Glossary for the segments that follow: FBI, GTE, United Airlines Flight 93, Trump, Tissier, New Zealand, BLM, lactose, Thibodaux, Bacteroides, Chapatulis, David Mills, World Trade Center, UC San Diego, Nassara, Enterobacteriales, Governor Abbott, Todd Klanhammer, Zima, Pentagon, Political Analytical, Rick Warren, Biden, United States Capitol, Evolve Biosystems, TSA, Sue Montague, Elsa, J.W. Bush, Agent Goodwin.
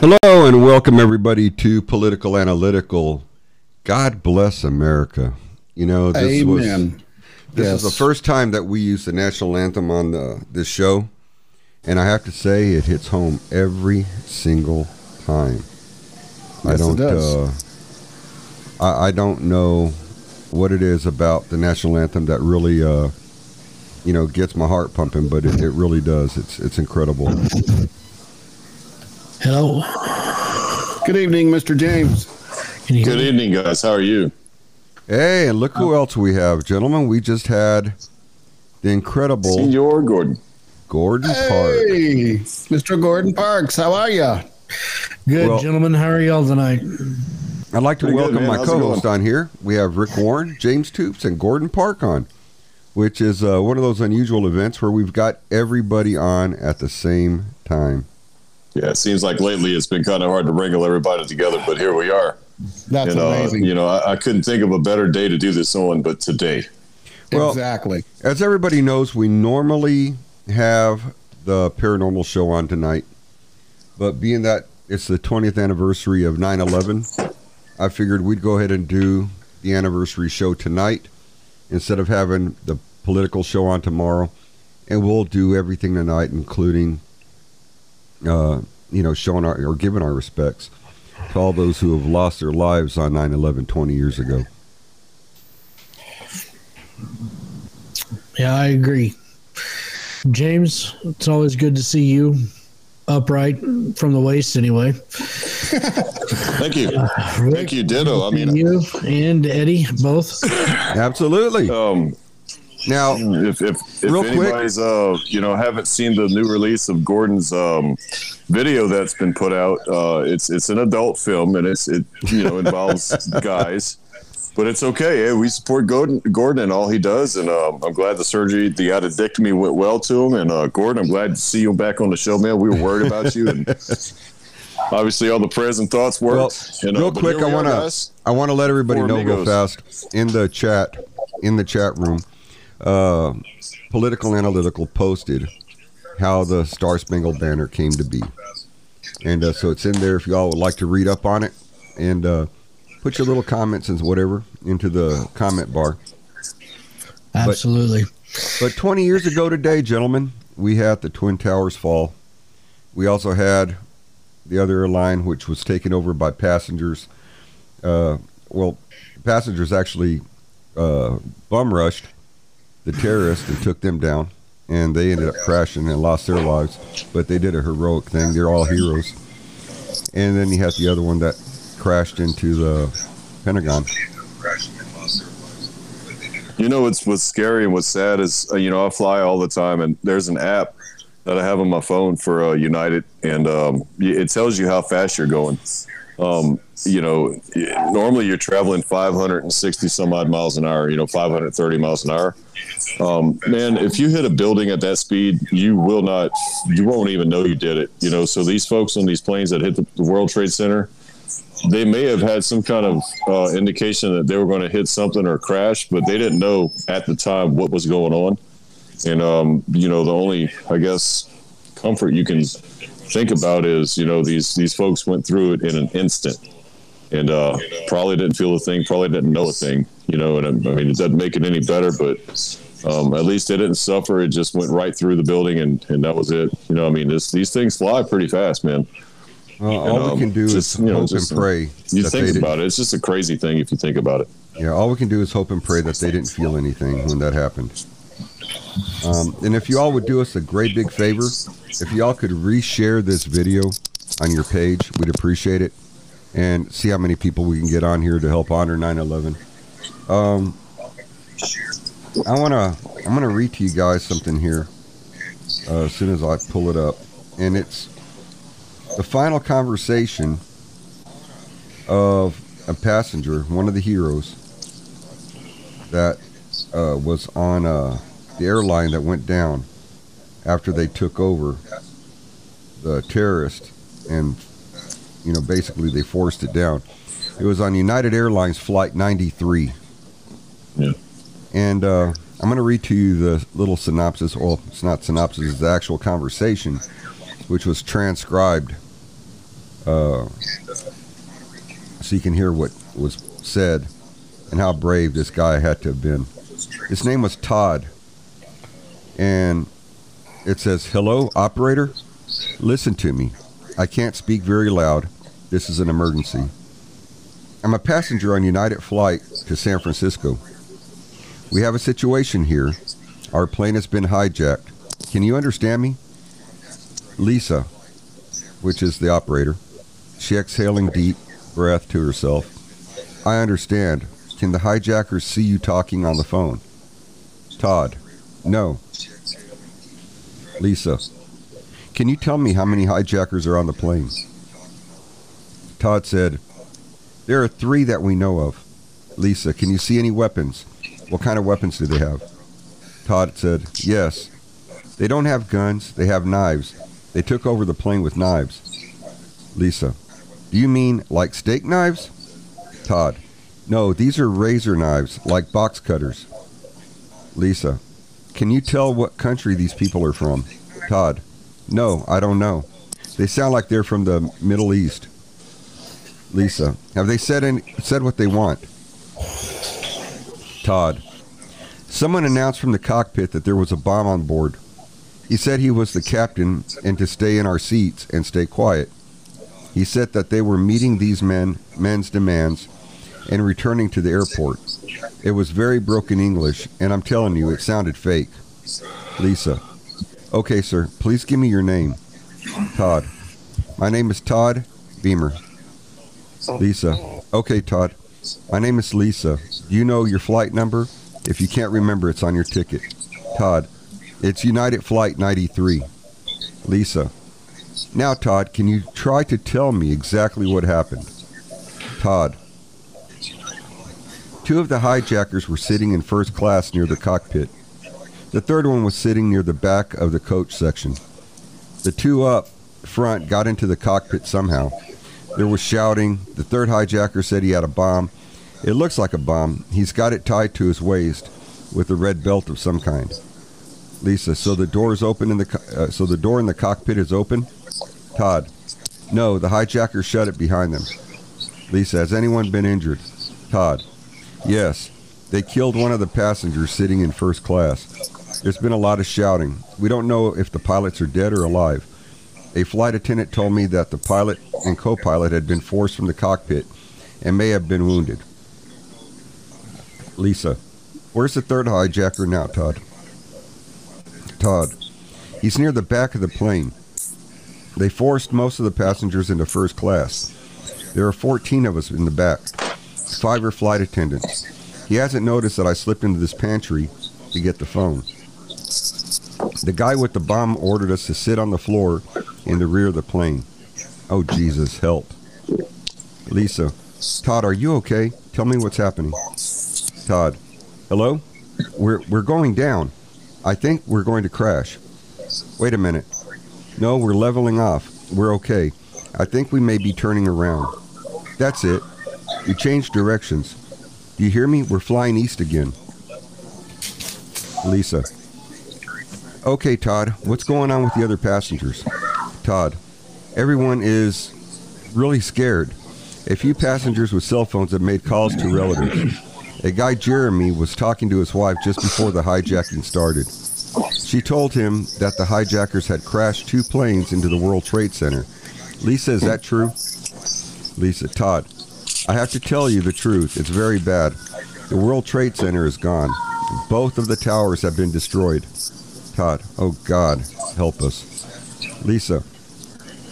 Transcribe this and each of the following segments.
Hello and welcome everybody to Political Analytical. God bless America. You know, this is the first time that we use the national anthem on this show, and I have to say it hits home every single time. Yes, I don't know what it is about the national anthem that really gets my heart pumping, but it really does. It's incredible. Hello. Good evening, Mr. James. Good evening, guys. How are you? Hey, and look who else we have, gentlemen. We just had the incredible Senor Gordon. Parks. Mr. Gordon Parks, how are you? Good, well, gentlemen. How are y'all tonight? I'd like to welcome my co-host on here. We have Rick Warren, James Toops, and Gordon Parks on, which is one of those unusual events where we've got everybody on at the same time. Yeah, it seems like lately it's been kind of hard to wrangle everybody together, but here we are. That's amazing. You know, I couldn't think of a better day to do this on but today. Well, exactly. As everybody knows, we normally have the paranormal show on tonight, but being that it's the 20th anniversary of 9/11, I figured we'd go ahead and do the anniversary show tonight instead of having the political show on tomorrow, and we'll do everything tonight, including showing giving our respects to all those who have lost their lives on 9/11 20 years ago. Yeah, I agree. James, it's always good to see you upright from the waist anyway. Thank you. Rick, thank you, ditto. I mean, you and Eddie both. Absolutely. Now, if anybody's haven't seen the new release of Gordon's video that's been put out, it's an adult film and it involves guys, but it's okay. We support Gordon and all he does, and I'm glad the adidectomy went well to him. And Gordon, I'm glad to see you back on the show, man. We were worried about you, and obviously all the prayers and thoughts worked. Well, I want to let everybody know real fast in the chat room. Political Analytical posted how the Star Spangled Banner came to be, and so it's in there if y'all would like to read up on it, and put your little comments and whatever into the comment bar. Absolutely. But 20 years ago today, gentlemen, we had the Twin Towers fall. We also had the other airline, which was taken over by passengers. Passengers actually bum rushed the terrorists and took them down, and they ended up crashing and lost their lives, but they did a heroic thing. They're all heroes. And then you have the other one that crashed into the Pentagon. lost their lives. You know, what's scary and what's sad is, you know, I fly all the time, and there's an app that I have on my phone for United, and it tells you how fast you're going. You know, normally you're traveling 560 some odd miles an hour, you know, 530 miles an hour. Man, if you hit a building at that speed, you won't even know you did it. You know, so these folks on these planes that hit the World Trade Center, they may have had some kind of indication that they were going to hit something or crash, but they didn't know at the time what was going on. And, you know, the only, I guess, comfort you can think about is, you know, these folks went through it in an instant and probably didn't feel a thing, probably didn't know a thing, you know. And I mean, it doesn't make it any better, but at least they didn't suffer. It just went right through the building, and that was it. You know, I mean, these things fly pretty fast, man. All we can do is hope and pray. You think about it. It's just a crazy thing if you think about it. Yeah, all we can do is hope and pray that they didn't feel anything when that happened. And if you all would do us a great big favor, if y'all could reshare this video on your page, we'd appreciate it, and see how many people we can get on here to help honor 9/11. I'm gonna read to you guys something here as soon as I pull it up, and it's the final conversation of a passenger, one of the heroes that was on the airline that went down after they took over the terrorist, and, you know, basically they forced it down. It was on United Airlines Flight 93. Yeah. And I'm going to read to you the little synopsis. Well, it's not synopsis, it's the actual conversation, which was transcribed so you can hear what was said and how brave this guy had to have been. His name was Todd. And it says, "Hello, operator. Listen to me. I can't speak very loud. This is an emergency. I'm a passenger on United flight to San Francisco. We have a situation here. Our plane has been hijacked. Can you understand me?" Lisa, which is the operator, she exhaling deep breath to herself. "I understand. Can the hijackers see you talking on the phone?" Todd: "No." Lisa: "Can you tell me how many hijackers are on the plane?" Todd said, "There are 3 that we know of." Lisa: "Can you see any weapons? What kind of weapons do they have?" Todd said, "Yes. They don't have guns. They have knives. They took over the plane with knives." Lisa: "Do you mean like steak knives?" Todd: "No, these are razor knives, like box cutters." Lisa: "Can you tell what country these people are from?" Todd: "No, I don't know. They sound like they're from the Middle East." Lisa: "Have they said what they want?" Todd: "Someone announced from the cockpit that there was a bomb on board. He said he was the captain and to stay in our seats and stay quiet. He said that they were meeting these men's demands and returning to the airport. It was very broken English, and I'm telling you, it sounded fake." Lisa: "Okay, sir, please give me your name." Todd: "My name is Todd Beamer." Lisa: "Okay, Todd. My name is Lisa. Do you know your flight number? If you can't remember, it's on your ticket." Todd: "It's United Flight 93. Lisa: "Now, Todd, can you try to tell me exactly what happened?" Todd: "Two of the hijackers were sitting in first class near the cockpit. The third one was sitting near the back of the coach section. The two up front got into the cockpit somehow. There was shouting. The third hijacker said he had a bomb. It looks like a bomb. He's got it tied to his waist with a red belt of some kind." Lisa: "So the door is open in the door in the cockpit is open?" Todd: "No, the hijacker shut it behind them." Lisa: "Has anyone been injured?" Todd: "Yes, they killed one of the passengers sitting in first class. There's been a lot of shouting. We don't know if the pilots are dead or alive. A flight attendant told me that the pilot and co-pilot had been forced from the cockpit and may have been wounded." Lisa: "Where's the third hijacker now, Todd?" Todd: "He's near the back of the plane. They forced most of the passengers into first class. There are 14 of us in the back. 5 are flight attendants. He hasn't noticed that I slipped into this pantry to get the phone. The guy with the bomb ordered us to sit on the floor in the rear of the plane. Oh, Jesus, help. Lisa, Todd, are you okay? Tell me what's happening. Todd, hello? We're going down. I think we're going to crash. Wait a minute. No, we're leveling off. We're okay. I think we may be turning around. That's it. We changed directions. Do you hear me? We're flying east again. Lisa. Okay, Todd. What's going on with the other passengers? Todd. Everyone is really scared. A few passengers with cell phones have made calls to relatives. A guy, Jeremy, was talking to his wife just before the hijacking started. She told him that the hijackers had crashed two planes into the World Trade Center. Lisa, is that true? Lisa, Todd, I have to tell you the truth. It's very bad. The World Trade Center is gone. Both of the towers have been destroyed. Todd, oh God, help us. Lisa,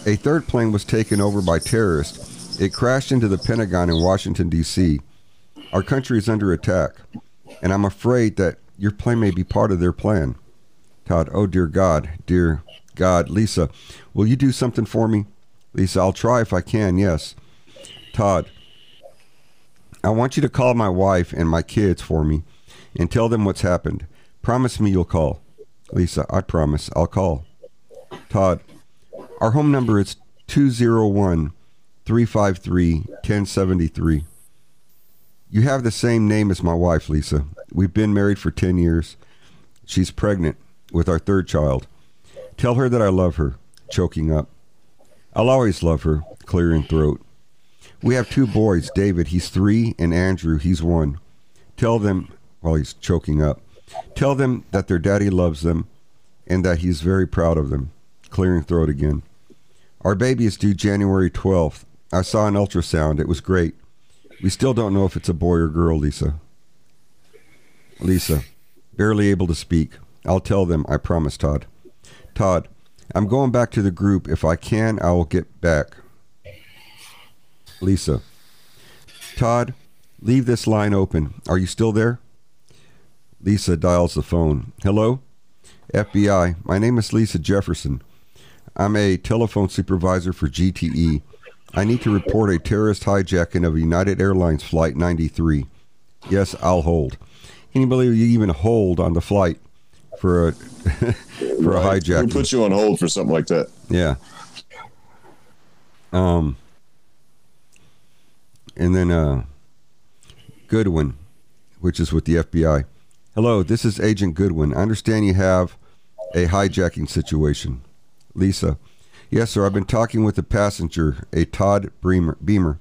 a third plane was taken over by terrorists. It crashed into the Pentagon in Washington, D.C. Our country is under attack, and I'm afraid that your plane may be part of their plan. Todd, oh dear God, dear God. Lisa, will you do something for me? Lisa, I'll try if I can, yes. Todd, I want you to call my wife and my kids for me and tell them what's happened. Promise me you'll call. Lisa, I promise, I'll call. Todd, our home number is 201-353-1073. You have the same name as my wife, Lisa. We've been married for 10 years. She's pregnant with our third child. Tell her that I love her, choking up. I'll always love her, clear in throat. We have two boys, David, he's 3, and Andrew, he's 1. Tell them, while he's choking up, tell them that their daddy loves them and that he's very proud of them, clear in throat again. Our baby is due January 12th. I saw an ultrasound. It was great. We still don't know if it's a boy or girl, Lisa. Lisa, barely able to speak. I'll tell them, I promise, Todd. Todd, I'm going back to the group. If I can, I will get back. Lisa, Todd, leave this line open. Are you still there? Lisa dials the phone. Hello? FBI, my name is Lisa Jefferson. I'm a telephone supervisor for GTE. I need to report a terrorist hijacking of United Airlines Flight 93. Yes, I'll hold. Can you believe you even hold on the flight for a for a hijack? We put you on hold for something like that. Yeah. And then Goodwin, which is with the FBI. Hello, this is Agent Goodwin. I understand you have a hijacking situation. Lisa. Yes, sir. I've been talking with a passenger, a Todd Beamer,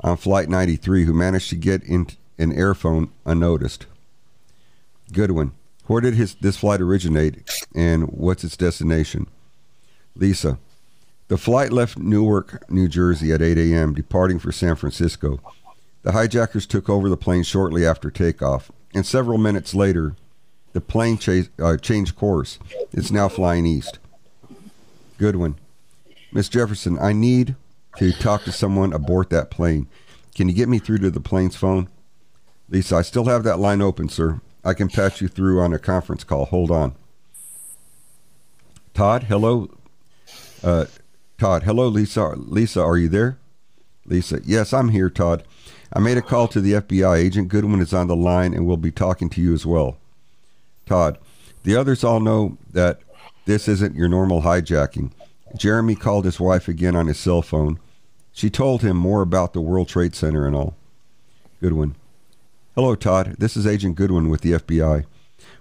on Flight 93, who managed to get in an airphone unnoticed. Goodwin, where did this flight originate, and what's its destination? Lisa, the flight left Newark, New Jersey at 8 a.m., departing for San Francisco. The hijackers took over the plane shortly after takeoff, and several minutes later, the plane changed course. It's now flying east. Goodwin, Miss Jefferson, I need to talk to someone aboard that plane. Can you get me through to the plane's phone? Lisa, I still have that line open, sir. I can patch you through on a conference call. Hold on. Todd, hello. Todd, hello, Lisa. Lisa, are you there? Lisa, yes, I'm here, Todd. I made a call to the FBI. Agent Goodwin is on the line and will be talking to you as well. Todd, the others all know that this isn't your normal hijacking. Jeremy called his wife again on his cell phone. She told him more about the World Trade Center and all. Goodwin. Hello, Todd. This is Agent Goodwin with the FBI.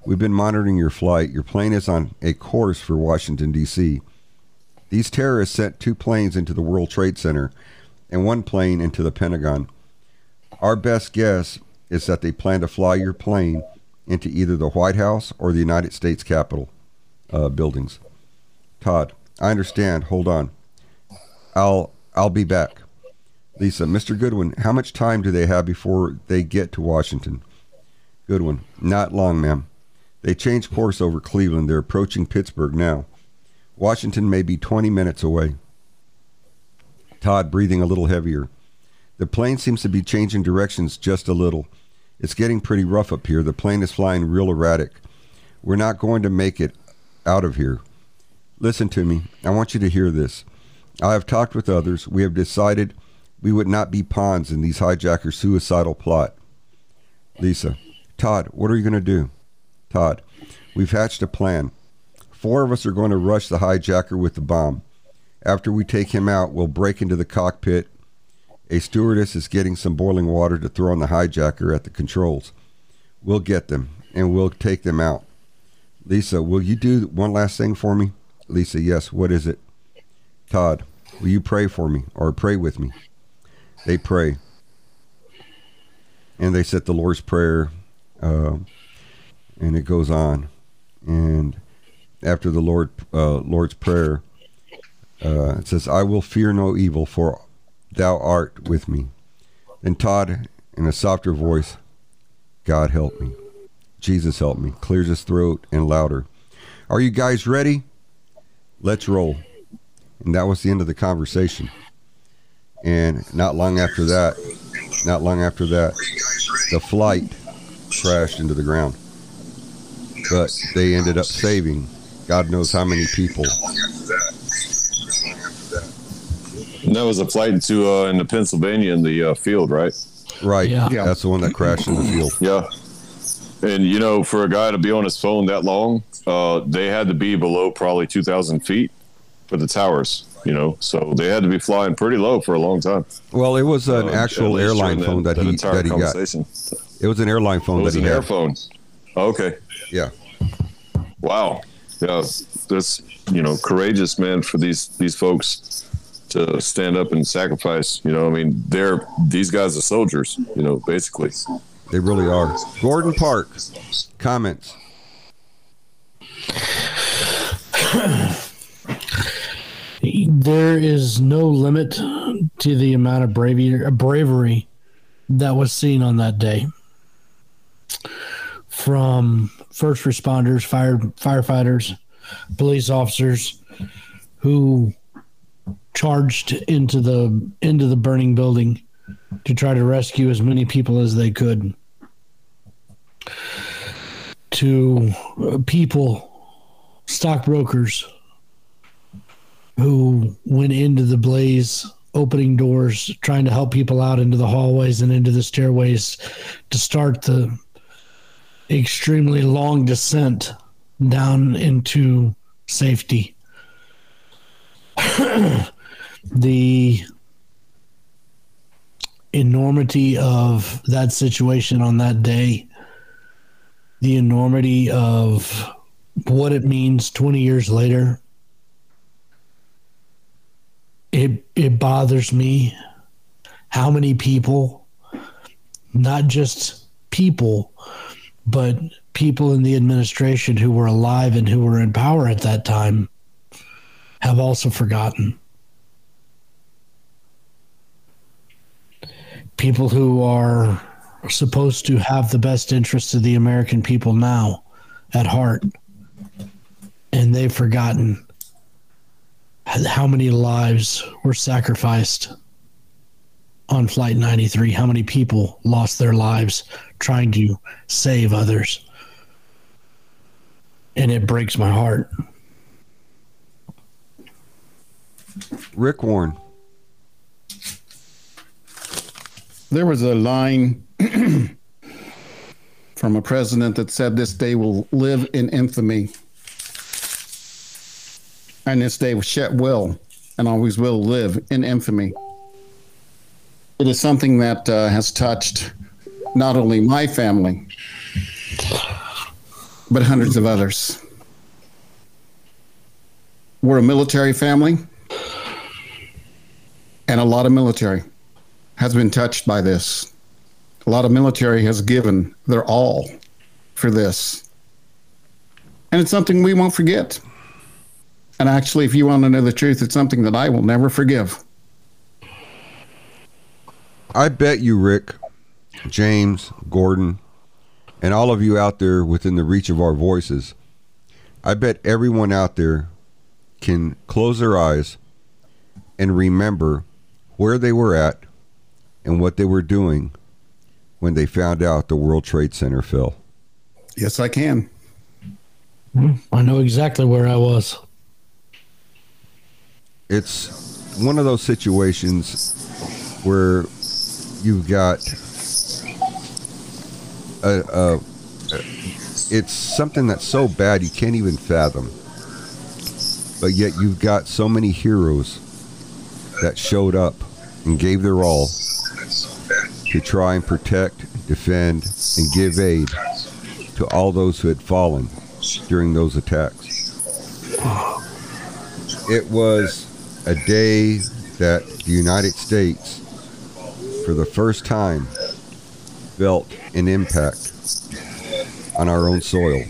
We've been monitoring your flight. Your plane is on a course for Washington, D.C. These terrorists sent two planes into the World Trade Center and one plane into the Pentagon. Our best guess is that they plan to fly your plane into either the White House or the United States Capitol buildings. Todd, I understand. Hold on. I'll be back. Lisa, Mr. Goodwin, how much time do they have before they get to Washington? Goodwin, not long, ma'am. They changed course over Cleveland. They're approaching Pittsburgh now. Washington may be 20 minutes away. Todd, breathing a little heavier. The plane seems to be changing directions just a little. It's getting pretty rough up here. The plane is flying real erratic. We're not going to make it out of here. Listen to me. I want you to hear this. I have talked with others. We have decided we would not be pawns in these hijackers' suicidal plot. Lisa, Todd, what are you going to do? Todd, we've hatched a plan. 4 of us are going to rush the hijacker with the bomb. After we take him out, we'll break into the cockpit. A stewardess is getting some boiling water to throw on the hijacker at the controls. We'll get them, and we'll take them out. Lisa, will you do one last thing for me? Lisa, yes. What is it? Todd, will you pray for me, or pray with me? They pray. And they said the Lord's Prayer, and it goes on. And after the Lord's Prayer, it says, I will fear no evil, for thou art with me. Then Todd, in a softer voice, God help me. Jesus help me. Clears his throat and louder. Are you guys ready? Let's roll. And that was the end of the conversation. And not long after that, the flight crashed into the ground. But they ended up saving God knows how many people. And that was a flight into Pennsylvania in the field, right? Right. Yeah. That's the one that crashed in the field. Yeah. And, you know, for a guy to be on his phone that long, they had to be below probably 2,000 feet for the towers, you know. So they had to be flying pretty low for a long time. Well, it was an actual airline phone that he got. It was an airline phone that he had. Airphone. Oh, okay. Yeah. Wow. Yeah. That's, you know, courageous, man, for these folks to stand up and sacrifice. You know, I mean, these guys are soldiers, you know, basically. They really are. Gordon Parks, comments. There is no limit to the amount of bravery that was seen on that day. From first responders, firefighters, police officers who charged into the burning building to try to rescue as many people as they could, to people, stockbrokers who went into the blaze, opening doors, trying to help people out into the hallways and into the stairways to start the extremely long descent down into safety. The enormity of that situation on that day, the enormity of what it means 20 years later, it bothers me how many people, not just people, but people in the administration who were alive and who were in power at that time, have also forgotten. People who are supposed to have the best interests of the American people now at heart, and they've forgotten how many lives were sacrificed on Flight 93, how many people lost their lives trying to save others. And it breaks my heart. Rick Warren. There was a line from a president that said this day will live in infamy. And this day will and always will live in infamy. It is something that has touched not only my family, but hundreds of others. We're a military family, and a lot of military has been touched by this. A lot of military has given their all for this. And it's something we won't forget. And actually, if you want to know the truth, it's something that I will never forgive. I bet you, Rick, James, Gordon, and all of you out there within the reach of our voices, I bet everyone out there can close their eyes and remember where they were at and what they were doing when they found out the World Trade Center fell? Yes, I can. I know exactly where I was. It's one of those situations where you've got it's something that's so bad you can't even fathom, but yet you've got so many heroes that showed up and gave their all to try and protect, defend, and give aid to all those who had fallen during those attacks. It was a day that the United States, for the first time, felt an impact on our own soil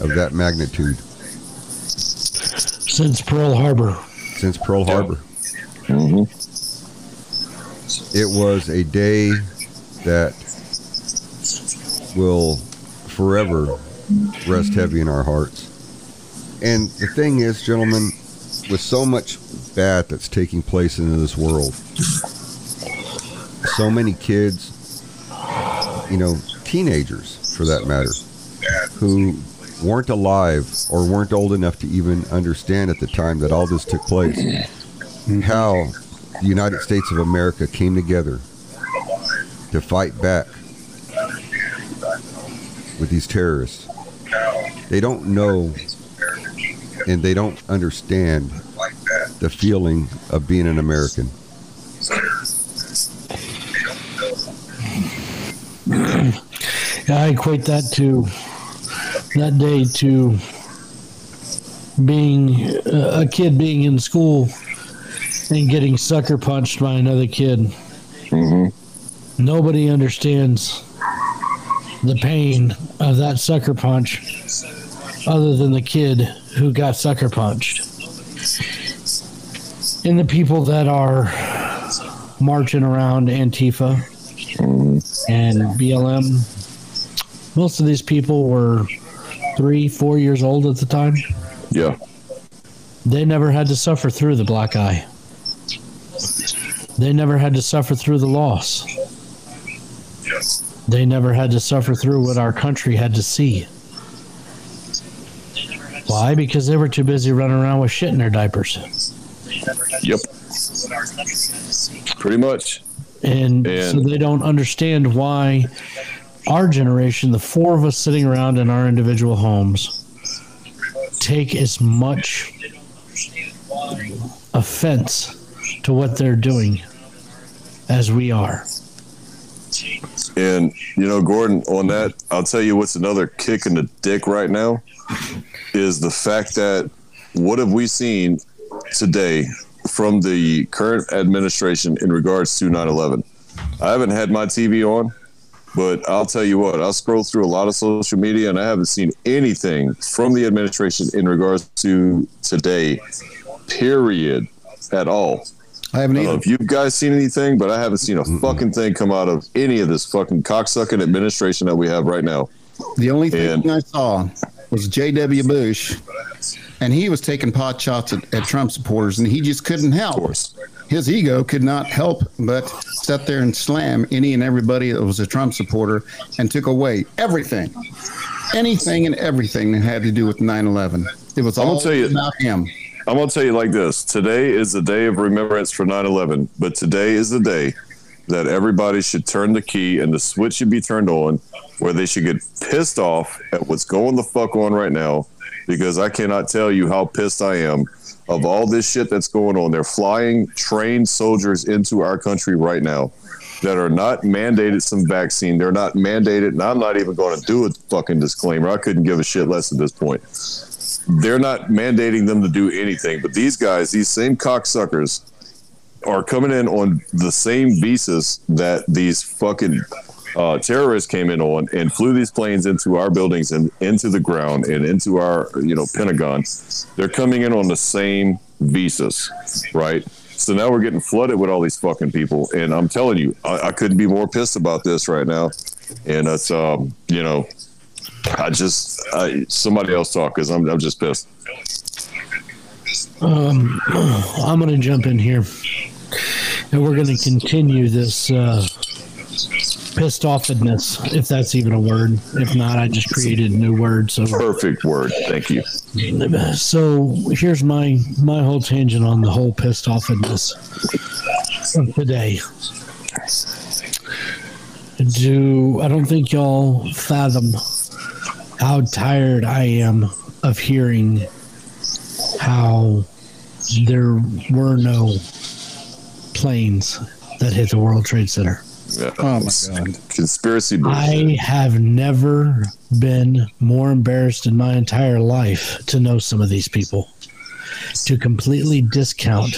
of that magnitude. Since Pearl Harbor. Since Pearl Harbor. Mm-hmm. It was a day that will forever rest heavy in our hearts. And the thing is, gentlemen, with so much bad that's taking place in this world, so many kids, you know, teenagers for that matter, who weren't alive or weren't old enough to even understand at the time that all this took place, how the United States of America came together to fight back with these terrorists. They don't know and they don't understand the feeling of being an American. I equate that to that day to being a kid being in school and getting sucker punched by another kid. Mm-hmm. Nobody understands the pain of that sucker punch other than the kid who got sucker punched and the people that are marching around Antifa and BLM. Most of these people were 3-4 years old at the time. Yeah, they never had to suffer through the black eye. They never had to suffer through the loss. Yes. They never had to suffer through what our country had to see. Why? Because they were too busy running around with shit in their diapers. Yep. Pretty much. And so they don't understand why our generation, the four of us sitting around in our individual homes, take as much offense to what they're doing as we are. And, you know, Gordon, on that, I'll tell you what's another kick in the dick right now is the fact that what have we seen today from the current administration in regards to 9/11? I haven't had my TV on, but I'll tell you what, I scroll through a lot of social media and I haven't seen anything from the administration in regards to today, period, at all. I haven't either. I don't know if you guys seen anything, but I haven't seen a fucking thing come out of any of this fucking cocksucking administration that we have right now. The only thing I saw was J.W. Bush, and he was taking pot shots at Trump supporters, and he just couldn't help. His ego could not help but sit there and slam any and everybody that was a Trump supporter and took away everything, anything and everything that had to do with 9/11. It was all about him. I'm going to tell you like this. Today is the day of remembrance for 9/11, but today is the day that everybody should turn the key and the switch should be turned on where they should get pissed off at what's going the fuck on right now, because I cannot tell you how pissed I am of all this shit that's going on. They're flying trained soldiers into our country right now that are not mandated some vaccine. They're not mandated, and I'm not even going to do a fucking disclaimer. I couldn't give a shit less at this point. They're not mandating them to do anything, but these guys, these same cocksuckers, are coming in on the same visas that these fucking terrorists came in on and flew these planes into our buildings and into the ground and into our, you know, Pentagon. They're coming in on the same visas, right? So now we're getting flooded with all these fucking people, and I'm telling you, I couldn't be more pissed about this right now. And that's, you know, somebody else talk, because I'm just pissed. I'm going to jump in here, and we're going to continue this pissed offedness, if that's even a word. If not, I just created a new word. So perfect word. Thank you. So here's my whole tangent on the whole pissed offedness today. I don't think y'all fathom how tired I am of hearing how there were no planes that hit the World Trade Center. Yeah. Oh my God. Conspiracy bullshit. I have never been more embarrassed in my entire life to know some of these people. To completely discount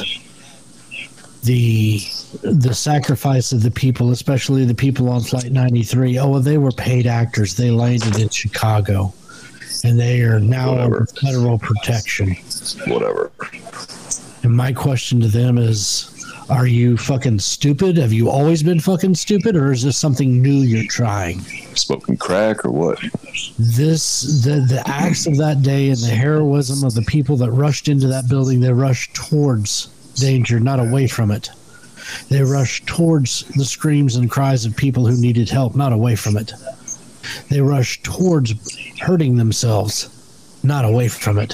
the sacrifice of the people, especially the people on Flight 93. Oh, well, they were paid actors. They landed in Chicago, and they are now under federal protection. Whatever. And my question to them is, are you fucking stupid? Have you always been fucking stupid, or is this something new you're trying? Smoking crack or what? The acts of that day and the heroism of the people that rushed into that building, they rushed towards danger, not away from it. They rushed towards the screams and cries of people who needed help, not away from it. They rushed towards hurting themselves, not away from it.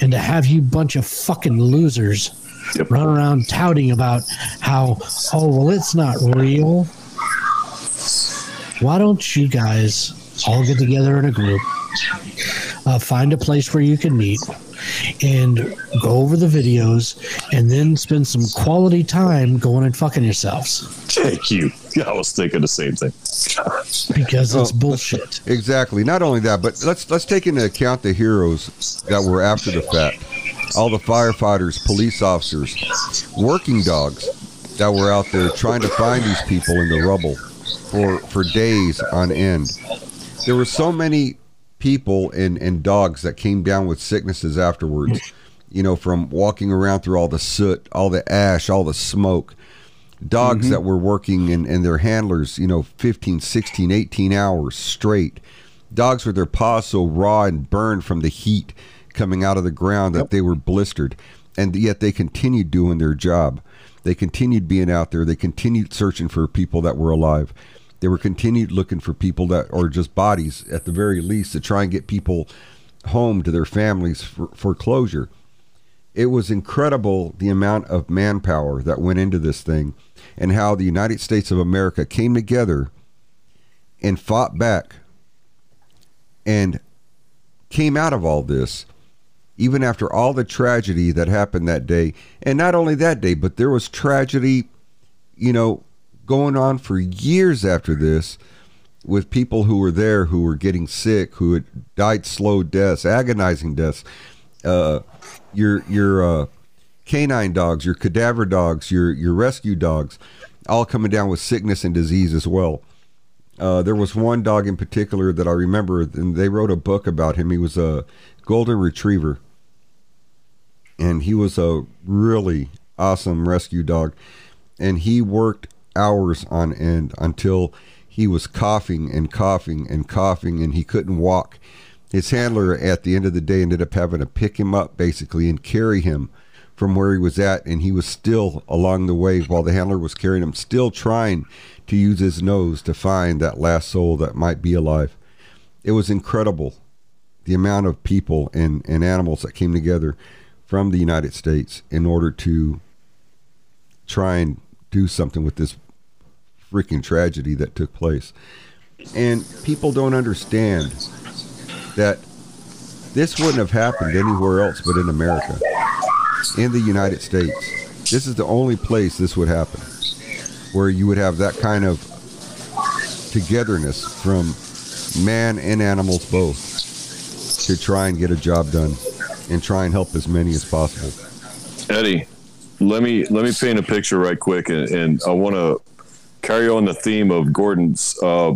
And to have you bunch of fucking losers run around touting about how, oh, well, it's not real. Why don't you guys all get together in a group, find a place where you can meet, and go over the videos, and then spend some quality time going and fucking yourselves? Thank you. Yeah, I was thinking the same thing. Because it's bullshit. Exactly. Not only that, but let's take into account the heroes that were after the fact. All the firefighters, police officers, working dogs that were out there trying to find these people in the rubble for days on end. There were so many people and dogs that came down with sicknesses afterwards, you know, from walking around through all the soot, all the ash, all the smoke. Dogs that were working and their handlers, you know, 15, 16, 18 hours straight. Dogs with their paws so raw and burned from the heat coming out of the ground that they were blistered, and yet they continued doing their job. They continued being out there. They continued searching for people that were alive. They were continued looking for people that are just bodies at the very least, to try and get people home to their families for closure. It was incredible, the amount of manpower that went into this thing, and how the United States of America came together and fought back and came out of all this, even after all the tragedy that happened that day. And not only that day, but there was tragedy, you know, going on for years after this, with people who were there, who were getting sick, who had died slow deaths, agonizing deaths. Your canine dogs, your cadaver dogs, your rescue dogs, all coming down with sickness and disease as well. There was one dog in particular that I remember, and they wrote a book about him. He was a golden retriever, and he was a really awesome rescue dog, and he worked hours on end until he was coughing, and he couldn't walk. His handler at the end of the day ended up having to pick him up basically and carry him from where he was at, and he was still along the way while the handler was carrying him, still trying to use his nose to find that last soul that might be alive. It was incredible, the amount of people and animals that came together from the United States in order to try and do something with this freaking tragedy that took place. And people don't understand that this wouldn't have happened anywhere else but in America, in the United States. This is the only place this would happen, where you would have that kind of togetherness from man and animals both to try and get a job done and try and help as many as possible. Eddie, let me paint a picture right quick, and I want to carry on the theme of Gordon's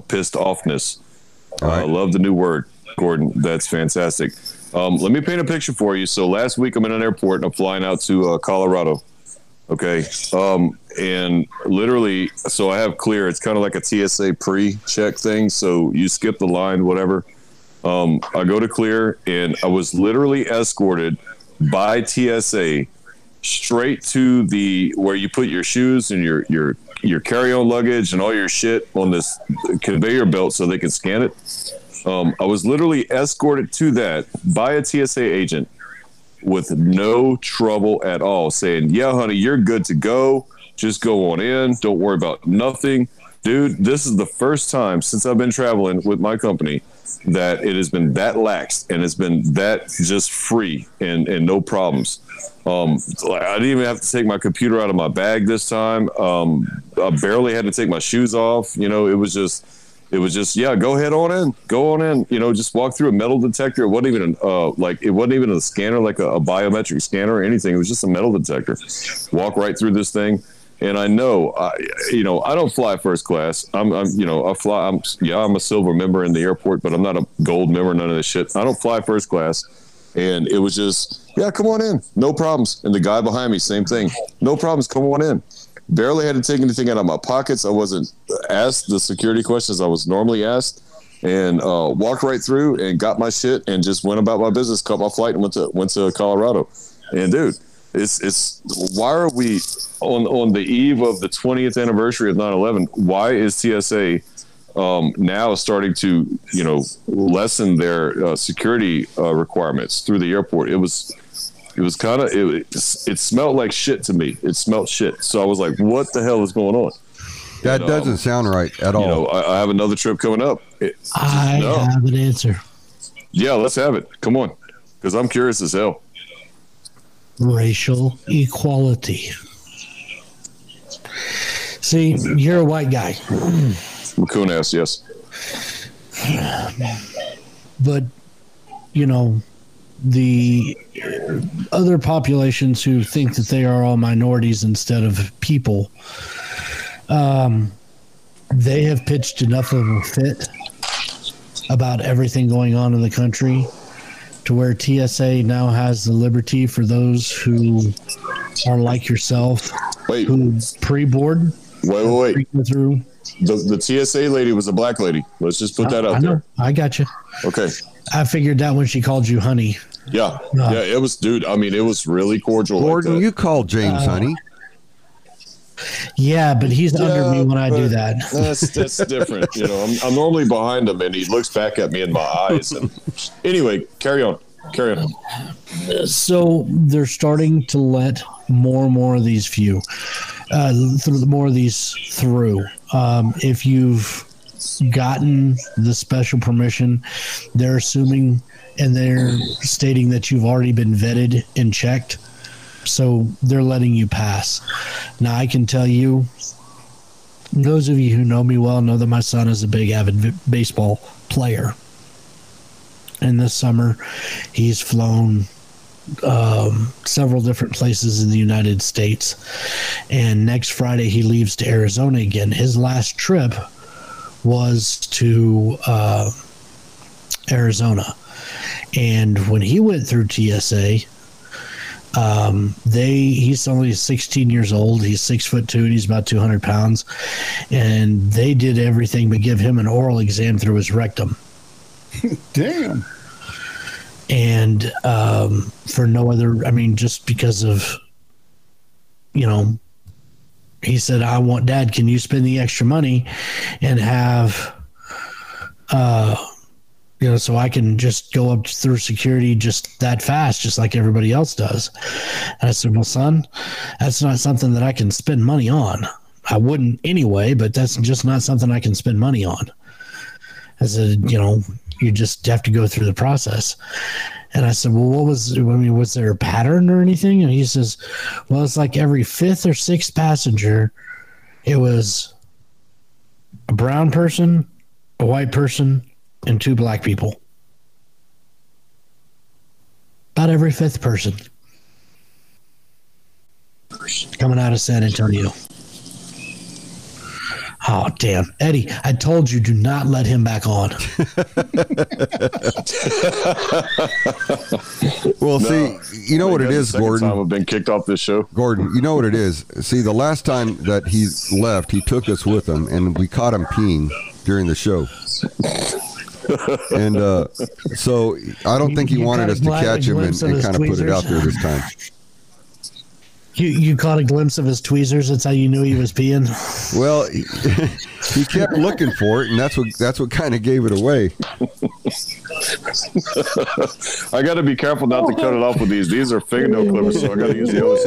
pissed offness. I love the new word, Gordon. That's fantastic. Let me paint a picture for you. So last week I'm in an airport, and I'm flying out to Colorado. Okay. And literally, so I have clear. It's kind of like a TSA pre-check thing. So you skip the line, whatever. I go to clear, and I was literally escorted by TSA straight to where you put your shoes and your your carry-on luggage and all your shit on this conveyor belt so they could scan it. I was literally escorted to that by a TSA agent with no trouble at all, saying, yeah, honey, you're good to go. Just go on in. Don't worry about nothing. Dude, this is the first time since I've been traveling with my company that it has been that lax and it's been that just free and no problems. I didn't even have to take my computer out of my bag this time. I barely had to take my shoes off. You know, it was just, yeah, go on in, you know, just walk through a metal detector. It wasn't even a scanner, like a biometric scanner or anything. It was just a metal detector. Walk right through this thing. And I know, I don't fly first class. I'm a silver member in the airport, but I'm not a gold member, none of this shit. I don't fly first class. And it was just, yeah, come on in. No problems. And the guy behind me, same thing. No problems. Come on in. Barely had to take anything out of my pockets. I wasn't asked the security questions I was normally asked, and walked right through and got my shit and just went about my business, caught my flight and went to Colorado. And dude, it's why are we on the eve of the 20th anniversary of 9/11? Why is TSA now starting to, you know, lessen their security requirements through the airport? It smelled like shit to me. It smelled shit. So I was like, what the hell is going on? That doesn't sound right at all. You know, I have another trip coming up. I have an answer. Yeah, let's have it. Come on. Because I'm curious as hell. Racial equality. See, you're a white guy. Raccoon ass, yes. But, you know, the other populations who think that they are all minorities instead of people, they have pitched enough of a fit about everything going on in the country to where TSA now has the liberty for those who are like yourself, who pre-board. Wait. Through. The TSA lady was a black lady. Let's just put that out there. I got you. Okay. I figured that when she called you honey. Yeah. Yeah, it was, dude. I mean, it was really cordial. Gordon, like you called James honey. Yeah, but he's under me when I do that. That's different. You know, I'm normally behind him and he looks back at me in my eyes. And anyway, carry on. So they're starting to let more and more of these through. If you've gotten the special permission, they're assuming and they're stating that you've already been vetted and checked, so they're letting you pass. Now I can tell you, those of you who know me well know that my son is a big avid baseball player, and this summer he's flown several different places in the United States, and next Friday he leaves to Arizona again. His last trip was to Arizona, and when he went through TSA, he's only 16 years old. He's 6'2" and he's about 200 pounds, and they did everything but give him an oral exam through his rectum. Damn. And for no other, I mean, just because of, you know, he said, I want, Dad, can you spend the extra money and have, you know, so I can just go up through security just that fast, just like everybody else does. And I said, well, son, that's not something that I can spend money on. I wouldn't anyway, but that's just not something I can spend money on. I said, you know, you just have to go through the process. And I said, well, was there a pattern or anything? And he says, well, it's like every fifth or sixth passenger, it was a brown person, a white person, and two black people. About every fifth person coming out of San Antonio. Oh, damn. Eddie, I told you, do not let him back on. Well, no, see, you know what it is, Gordon. I've been kicked off this show. Gordon, you know what it is. See, the last time that he left, he took us with him, and we caught him peeing during the show. And so I don't think he wanted us to catch him and kind of put it out there this time. You caught a glimpse of his tweezers. That's how you knew he was peeing. Well, he kept looking for it, and that's what kind of gave it away. I got to be careful not to cut it off with these. These are fingernail clippers, so I got to use the other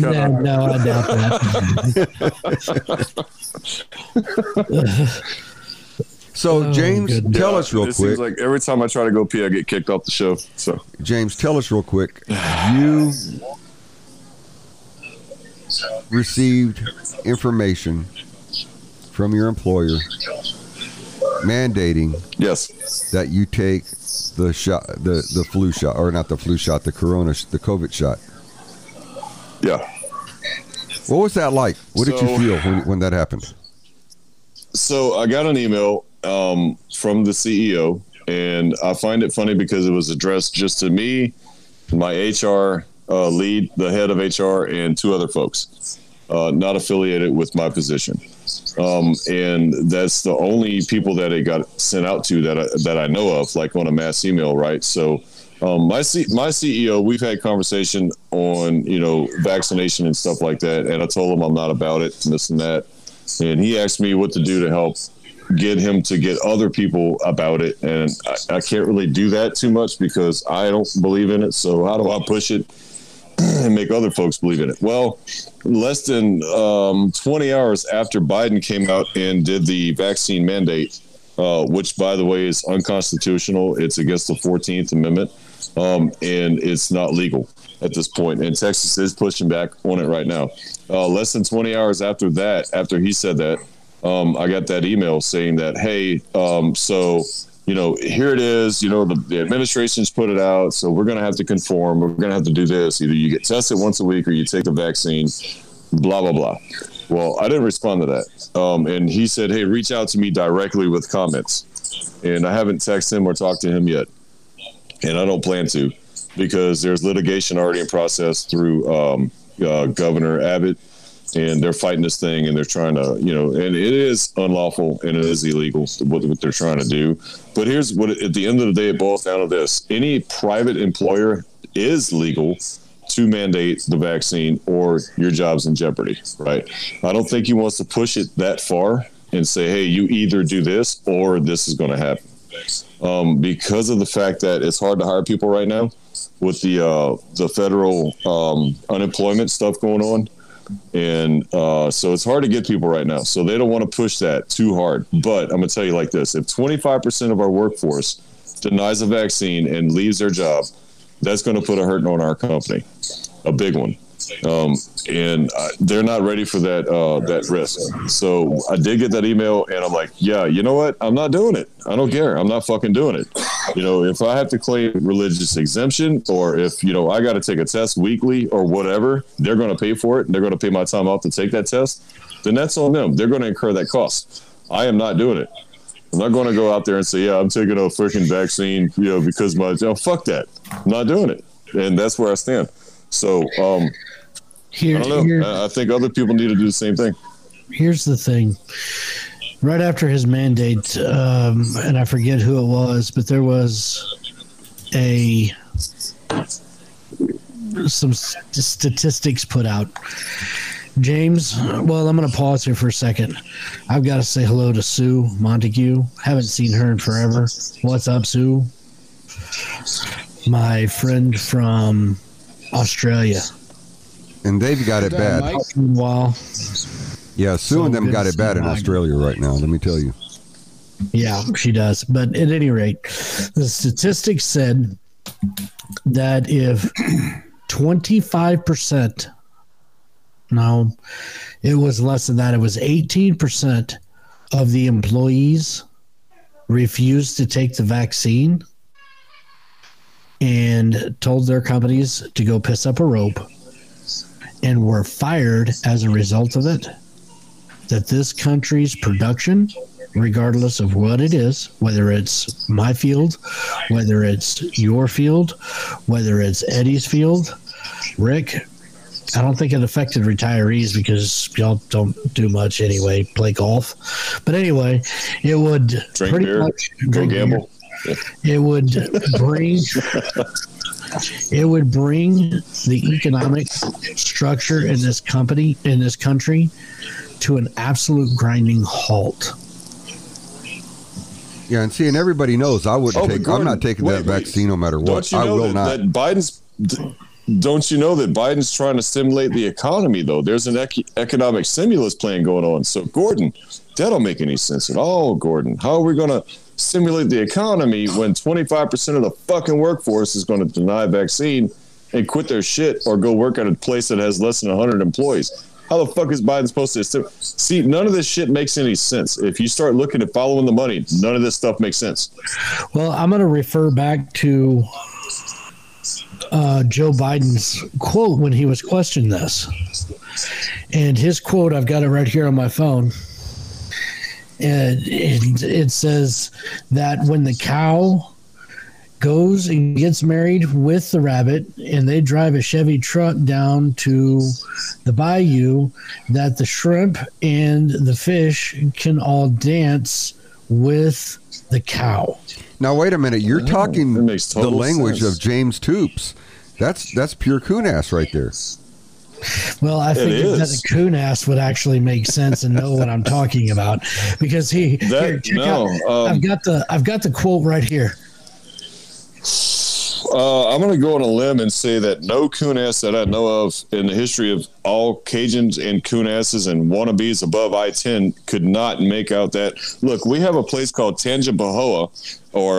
side. No, I doubt that. So, James, tell us real quick. Seems like every time I try to go pee, I get kicked off the show. So, James, tell us real quick. You received information from your employer mandating that you take the shot, the flu shot, or not the flu shot, the COVID shot. Yeah. What was that like? What did you feel when that happened? So I got an email from the CEO, and I find it funny because it was addressed just to me, my HR lead, the head of HR, and two other folks not affiliated with my position. And that's the only people that it got sent out to that I know of, like on a mass email, right? So my CEO, we've had conversation on, vaccination and stuff like that. And I told him I'm not about it and this and that. And he asked me what to do to help get him to get other people about it. And I can't really do that too much because I don't believe in it. So how do I push it and make other folks believe in it? Well, less than 20 hours after Biden came out and did the vaccine mandate, which, by the way, is unconstitutional. It's against the 14th Amendment, and it's not legal at this point. And Texas is pushing back on it right now. Less than 20 hours after that, after he said that, I got that email saying that, hey, here it is, the administration's put it out. So we're going to have to conform. We're going to have to do this. Either you get tested once a week or you take the vaccine, blah, blah, blah. Well, I didn't respond to that. And he said, hey, reach out to me directly with comments. And I haven't texted him or talked to him yet. And I don't plan to, because there's litigation already in process through Governor Abbott, and they're fighting this thing, and they're trying to, and it is unlawful and it is illegal what they're trying to do. But here's what, at the end of the day, it boils down to this. Any private employer is legal to mandate the vaccine or your job's in jeopardy, right? I don't think he wants to push it that far and say, hey, you either do this or this is going to happen. Because of the fact that it's hard to hire people right now with the federal unemployment stuff going on. And so it's hard to get people right now. So they don't want to push that too hard. But I'm going to tell you like this. If 25% of our workforce denies a vaccine and leaves their job, that's going to put a hurting on our company, a big one. And they're not ready for that risk. So I did get that email, and I'm like, yeah, you know what? I'm not doing it. I don't care. I'm not fucking doing it. If I have to claim religious exemption, or if, I got to take a test weekly or whatever, they're going to pay for it, and they're going to pay my time off to take that test, then that's on them. They're going to incur that cost. I am not doing it. I'm not going to go out there and say, yeah, I'm taking a freaking vaccine, because fuck that. I'm not doing it. And that's where I stand. So, I don't know. I think other people need to do the same thing. Here's the thing. Right after his mandate, and I forget who it was, but there was some statistics put out. James, well, I'm going to pause here for a second. I've got to say hello to Sue Montague. Haven't seen her in forever. What's up, Sue? My friend from Australia. And they've got it bad. Wow. Yeah, Sue and them got it bad in Australia right now, let me tell you. Yeah, she does. But at any rate, the statistics said that if 25%, no, it was less than that. It was 18% of the employees refused to take the vaccine and told their companies to go piss up a rope, and were fired as a result of it, that this country's production, regardless of what it is, whether it's my field, whether it's your field, whether it's Eddie's field, Rick, I don't think it affected retirees because y'all don't do much anyway, play golf. But anyway, it would drink beer, go gamble. It would bring It would bring the economic structure in this company, in this country, to an absolute grinding halt. Yeah, and see, and everybody knows I wouldn't take. Gordon, I'm not taking that vaccine no matter what. You know I will that, not. Don't you know that Biden's trying to stimulate the economy, though? There's an economic stimulus plan going on. So, Gordon, that don't make any sense at all, Gordon. How are we going to stimulate the economy when 25% of the fucking workforce is going to deny vaccine and quit their shit or go work at a place that has less than 100 employees? How the fuck is Biden supposed to see? None of this shit makes any sense. If you start looking at following the money, none of this stuff makes sense. Well, I'm going to refer back to Joe Biden's quote when he was questioned this, and his quote, I've got it right here on my phone. And it says that when the cow goes and gets married with the rabbit and they drive a Chevy truck down to the bayou, that the shrimp and the fish can all dance with the cow. Now, wait a minute. You're talking the language of James Toops. That's pure coon ass right there. Well, I figured that a coon ass would actually make sense and know what I'm talking about, because I've got the quote right here. I'm going to go on a limb and say that no coon ass that I know of in the history of all Cajuns and coon asses and wannabes above I-10 could not make out that. Look, we have a place called Tangipahoa, or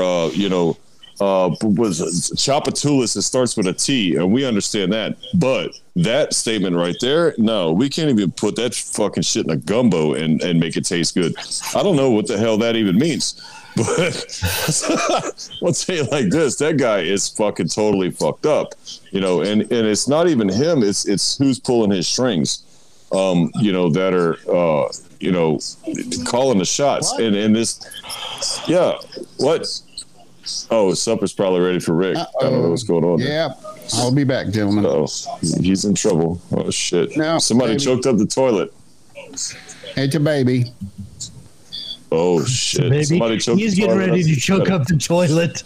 Chapatulis. It starts with a T, and we understand that. But that statement right there, no, we can't even put that fucking shit in a gumbo and make it taste good. I don't know what the hell that even means. But let's say it like this: that guy is fucking totally fucked up, you know. And it's not even him; it's who's pulling his strings, that are calling the shots. And this, yeah, what? Oh, supper's probably ready for Rick. Uh-oh. I don't know what's going on. Yeah, I'll be back, gentlemen. Oh, he's in trouble. Oh shit! No, somebody choked up the toilet. It's a baby. Oh shit! Baby. Somebody choked. He's getting ready to choke up the toilet.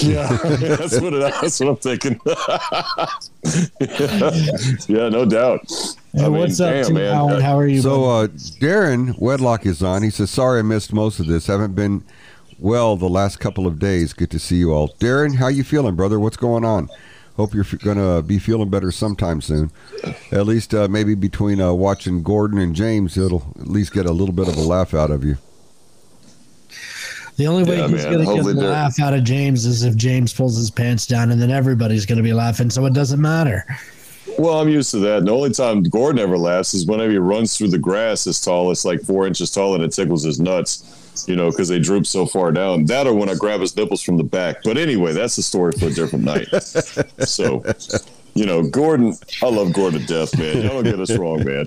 Yeah, that's what I'm thinking. Yeah, no doubt. Hey, what's up, damn, man? Alan, how are you? So Darren Wedlock is on. He says, "Sorry, I missed most of this. Haven't been well the last couple of days. Good to see you all." Darren, how you feeling, brother? What's going on? Hope you're gonna be feeling better sometime soon. At least maybe between watching Gordon and James, it'll at least get a little bit of a laugh out of you. The only way he's going to get a laugh out of James is if James pulls his pants down, and then everybody's going to be laughing, so it doesn't matter. Well, I'm used to that. And the only time Gordon ever laughs is whenever he runs through the grass as tall, it's like 4 inches tall, and it tickles his nuts. You know, because they droop so far down. That or when I grab his nipples from the back. But anyway, that's a story for a different night. So, Gordon, I love Gordon to death, man. Y'all don't get us wrong, man.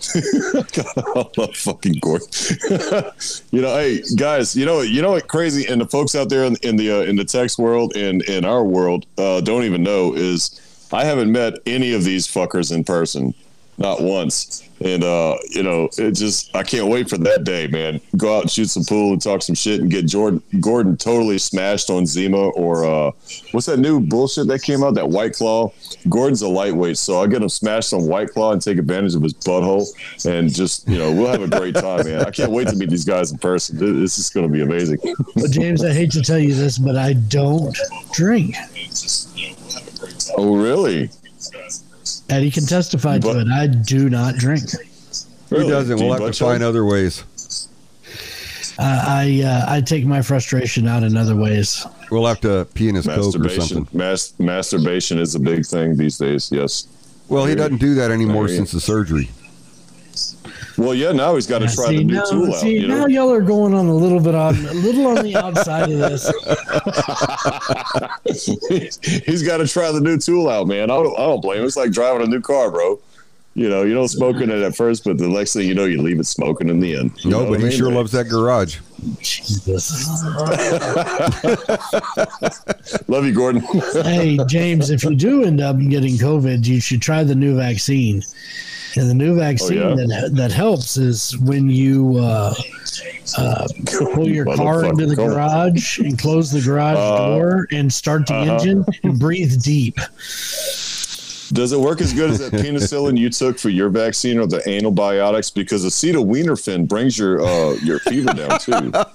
God, I love fucking Gordon. Hey, guys, you know what crazy, and the folks out there in the text world and in our world don't even know is I haven't met any of these fuckers in person. Not once. And, I can't wait for that day, man. Go out and shoot some pool and talk some shit and get Gordon totally smashed on Zima or what's that new bullshit that came out, that White Claw? Gordon's a lightweight, so I'll get him smashed on White Claw and take advantage of his butthole. And just, we'll have a great time, man. I can't wait to meet these guys in person. This is going to be amazing. Well, James, I hate to tell you this, but I don't drink. Oh, really? Eddie can testify to it. I do not drink. Really? Who doesn't? We'll have to find other ways. I take my frustration out in other ways. We'll have to pee in his coke or something. Masturbation is a big thing these days, yes. Well, he doesn't do that anymore since the surgery. Well, yeah, now he's got to try the new tool out. See, now y'all are going on a little on the outside of this. He's got to try the new tool out, man. I don't blame him. It's like driving a new car, bro. You don't smoke in it at first, but the next thing you know, you leave it smoking in the end. No, but he sure loves that garage. Jesus. Love you, Gordon. Hey, James, if you do end up getting COVID, you should try the new vaccine. And the new vaccine that helps is when you pull your car into the garage and close the garage door and start the engine and breathe deep. Does it work as good as that penicillin you took for your vaccine or the antibiotics? Because acetylwienerfin brings your fever down too. Well,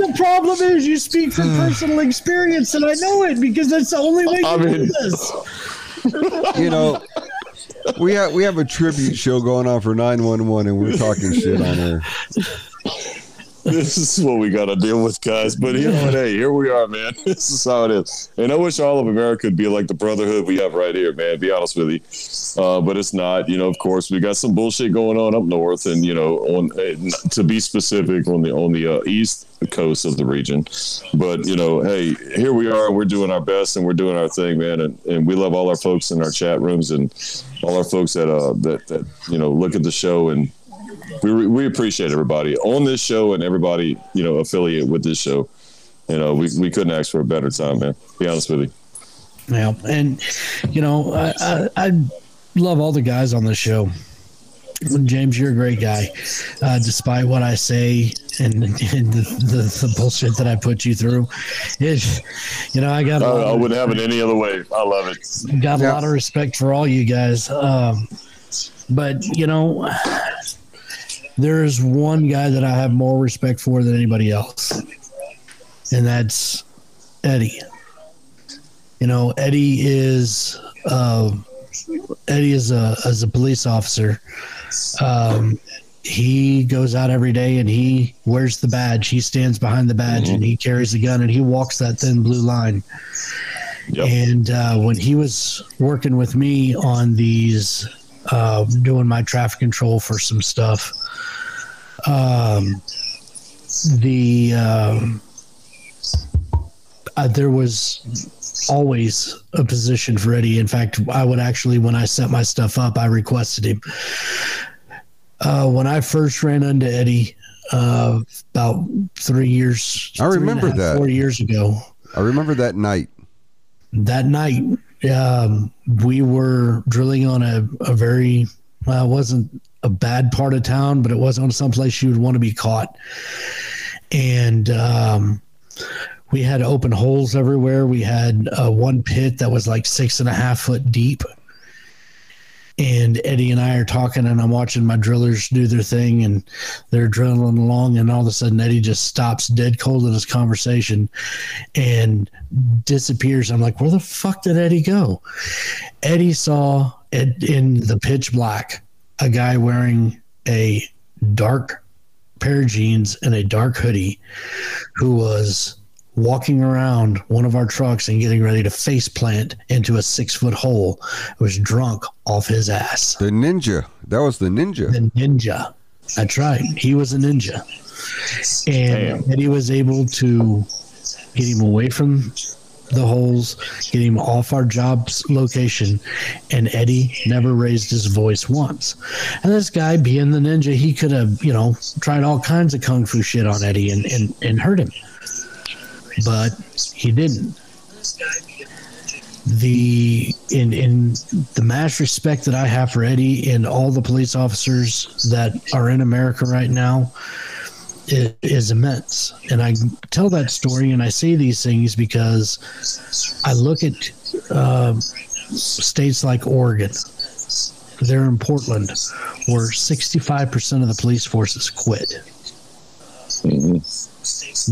the problem is you speak from personal experience, and I know it because that's the only way you do this. You know, we have a tribute show going on for 911, and we're talking shit on air. This is what we got to deal with, guys. But here we are, man. This is how it is. And I wish all of America would be like the brotherhood we have right here, man, be honest with you. But it's not. You know, of course, we got some bullshit going on up north and, you know, to be specific, on the east coast of the region. But, you know, hey, here we are. We're doing our best and we're doing our thing, man. And we love all our folks in our chat rooms and all our folks that you know, look at the show, and we appreciate everybody on this show and everybody, you know, affiliate with this show. You know, we couldn't ask for a better time, man. Be honest with you. Yeah, and you know, I love all the guys on this show. James, you're a great guy, despite what I say and the bullshit that I put you through. You know, I wouldn't have it any other way. I love it. Got a lot of respect for all you guys, but you know. There is one guy that I have more respect for than anybody else, and that's Eddie. You know, Eddie is a police officer. He goes out every day and he wears the badge. He stands behind the badge and he carries the gun and he walks that thin blue line. Yep. And when he was working with me on these, doing my traffic control for some stuff, there was always a position for Eddie. In fact, I would actually, when I set my stuff up, I requested him. When I first ran into Eddie, about 3 years, I remember that 4 years ago. I remember that night. We were drilling on a very, well, it wasn't a bad part of town, but it was on someplace you would want to be caught. And we had open holes everywhere. We had one pit that was like 6.5 foot deep. And Eddie and I are talking, and I'm watching my drillers do their thing, and they're drilling along, and all of a sudden Eddie just stops dead cold in his conversation and disappears. I'm like, where the fuck did Eddie go? Eddie saw in the pitch black a guy wearing a dark pair of jeans and a dark hoodie who was walking around one of our trucks and getting ready to face plant into a 6 foot hole. I was drunk off his ass. The ninja. That was the ninja. The ninja. That's right. He was a ninja. And Eddie was able to get him away from the holes, get him off our job's location, and Eddie never raised his voice once. And this guy, being the ninja, he could have, you know, tried all kinds of kung fu shit on Eddie and hurt him. But he didn't. In the mass respect that I have for Eddie and all the police officers that are in America right now is immense. And I tell that story and I say these things because I look at states like Oregon. They're in Portland, where 65% of the police forces quit.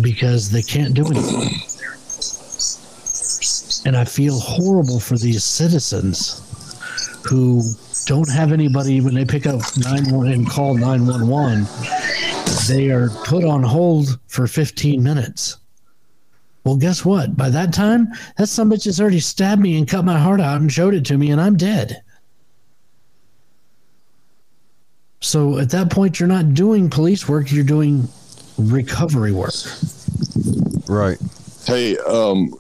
Because they can't do anything. And I feel horrible for these citizens who don't have anybody. When they pick up 911 and call 911, they are put on hold for 15 minutes. Well, guess what? By that time, that some bitch has already stabbed me and cut my heart out and showed it to me, and I'm dead. So at that point, you're not doing police work. You're doing recovery work. Right. Hey,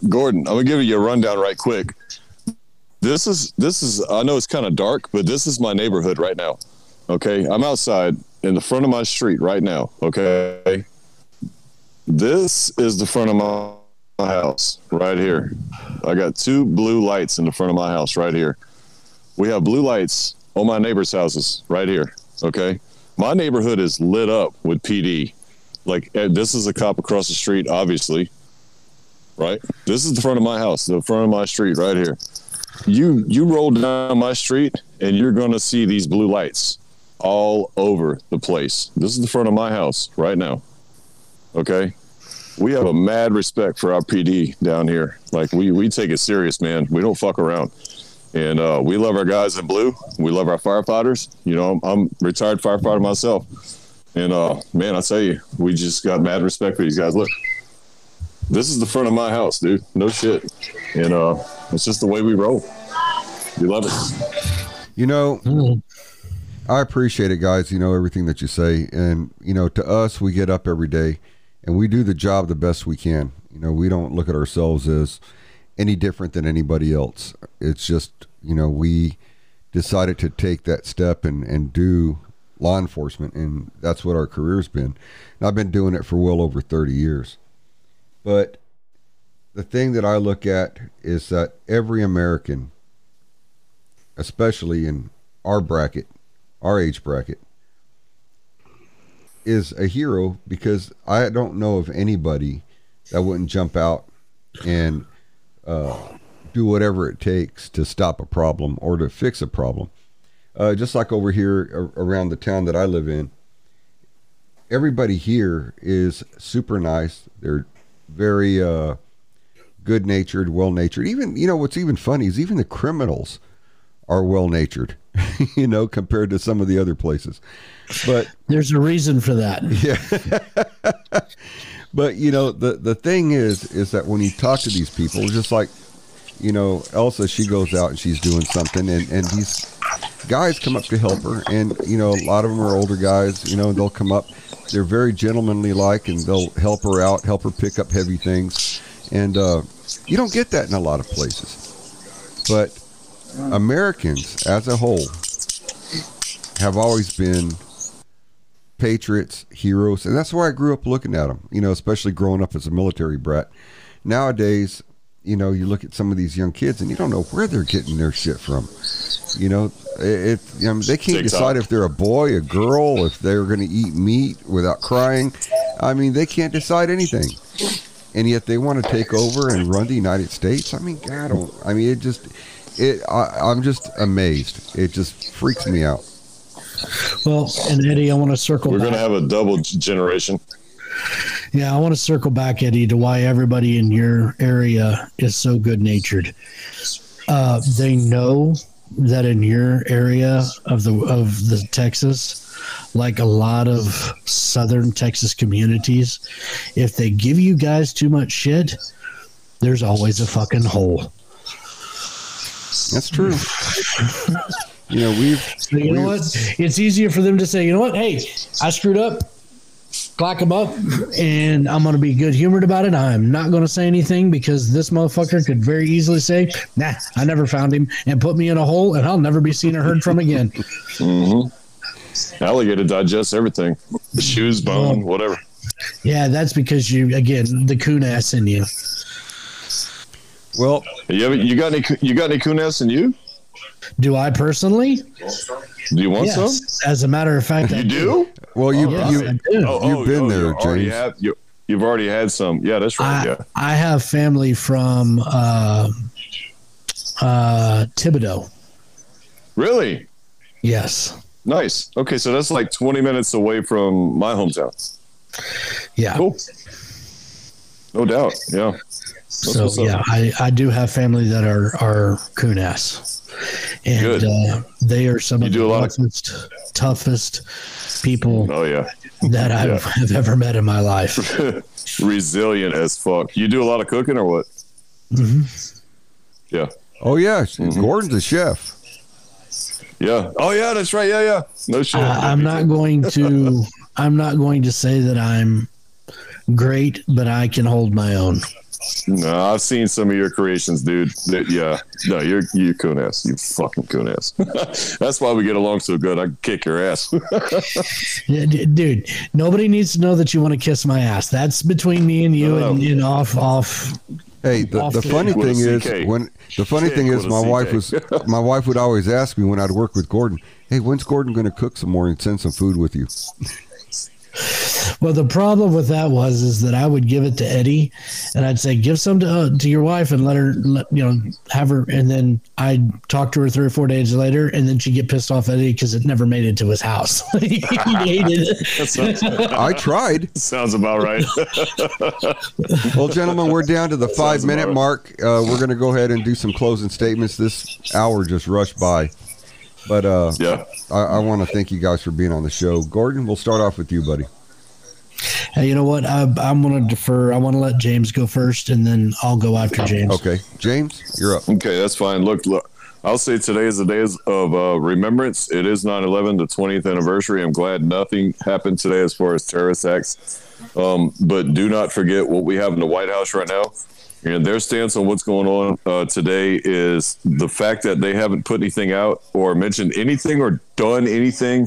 Gordon, I'm gonna give you a rundown right quick. This is I know it's kind of dark, but this is my neighborhood right now. Okay, I'm outside in the front of my street right now. Okay, this is the front of my my house right here. I got two blue lights in the front of my house right here. We have blue lights on my neighbors' houses right here. Okay. My neighborhood is lit up with PD. Like, this is a cop across the street, obviously. Right. This is the front of my house, the front of my street right here. You roll down my street and you're going to see these blue lights all over the place. This is the front of my house right now. Okay. We have a mad respect for our PD down here. Like, we take it serious, man. We don't fuck around. And we love our guys in blue. We love our firefighters. You know, I'm a retired firefighter myself. And, man, I tell you, we just got mad respect for these guys. Look, this is the front of my house, dude. No shit. And it's just the way we roll. We love it. You know, I appreciate it, guys. You know, everything that you say. And, you know, to us, we get up every day and we do the job the best we can. You know, we don't look at ourselves as any different than anybody else. It's just, you know, we decided to take that step and do law enforcement, and that's what our career's been. And I've been doing it for well over 30 years. But the thing that I look at is that every American, especially in our bracket, our age bracket, is a hero, because I don't know of anybody that wouldn't jump out and do whatever it takes to stop a problem or to fix a problem. Just like over here around the town that I live in, everybody here is super nice. They're very good-natured, well-natured. Even, you know, what's even funny is even the criminals are well-natured, you know, compared to some of the other places. But there's a reason for that. Yeah. But, you know, the thing is that when you talk to these people, just like, you know, Elsa, she goes out and she's doing something, and these guys come up to help her. And, you know, a lot of them are older guys, you know, they'll come up. They're very gentlemanly-like, and they'll help her out, help her pick up heavy things. And you don't get that in a lot of places. But Americans as a whole have always been patriots, heroes, and that's why I grew up looking at them, you know, especially growing up as a military brat. Nowadays, you know, you look at some of these young kids and you don't know where they're getting their shit from. You know, I mean, they can't decide if they're a boy, a girl, if they're going to eat meat without crying. I mean, they can't decide anything. And yet they want to take over and run the United States. I mean, God, it just, I'm just amazed. It just freaks me out. Well, and Eddie, I want to circle back. We're going to have a double generation. Yeah, I want to circle back, Eddie, to why everybody in your area is so good-natured. They know that in your area of the Texas, like a lot of southern Texas communities, if they give you guys too much shit, there's always a fucking hole. That's true. You know, know what? It's easier for them to say, you know what? Hey, I screwed up. Clock them up, and I'm going to be good humored about it. I'm not going to say anything, because this motherfucker could very easily say, nah, I never found him, and put me in a hole, and I'll never be seen or heard from again. Mm-hmm. Alligator digests everything. The shoes, bone, whatever. Yeah, that's because you, again, the coon ass in you. Well, you got any coon ass in you? Do I personally? Do you want some? As a matter of fact, I do. Well, you've been there, James. You've already had some. Yeah, that's right. I have family from Thibodaux. Really? Yes. Nice. Okay, so that's like 20 minutes away from my hometown. Yeah. Cool. No doubt. Yeah. So yeah, I do have family that are coon ass. And they are some of the toughest people that I have ever met in my life. Resilient as fuck. You do a lot of cooking or what? Mm-hmm. Yeah. Oh, yeah. Mm-hmm. Gordon's a chef. Yeah. Oh, yeah, that's right. Yeah, yeah. No shit. I'm not going to say that I'm great, but I can hold my own. No, I've seen some of your creations, dude. Yeah, no, you're coon ass. You fucking coon ass. That's why we get along so good. I can kick your ass. Dude, nobody needs to know that you want to kiss my ass. That's between me and you, and off. Hey, the funny thing is, my wife would always ask me when I'd work with Gordon, hey, when's Gordon going to cook some more and send some food with you? Well, the problem with that is that I would give it to Eddie, and I'd say, give some to your wife and let her have her. And then I'd talk to her 3 or 4 days later, and then she'd get pissed off at Eddie because it never made it to his house. He hated it. I tried. Sounds about right. Well, gentlemen, we're down to the 5-minute mark. We're going to go ahead and do some closing statements. This hour just rushed by. But yeah, I want to thank you guys for being on the show. Gordon, we'll start off with you, buddy. Hey, you know what? I'm going to defer. I want to let James go first, and then I'll go after James. Okay. James, you're up. Okay, that's fine. Look, I'll say today is the day of remembrance. It is 9/11, the 20th anniversary. I'm glad nothing happened today as far as terrorist acts. But do not forget what we have in the White House right now. And their stance on what's going on today is the fact that they haven't put anything out or mentioned anything or done anything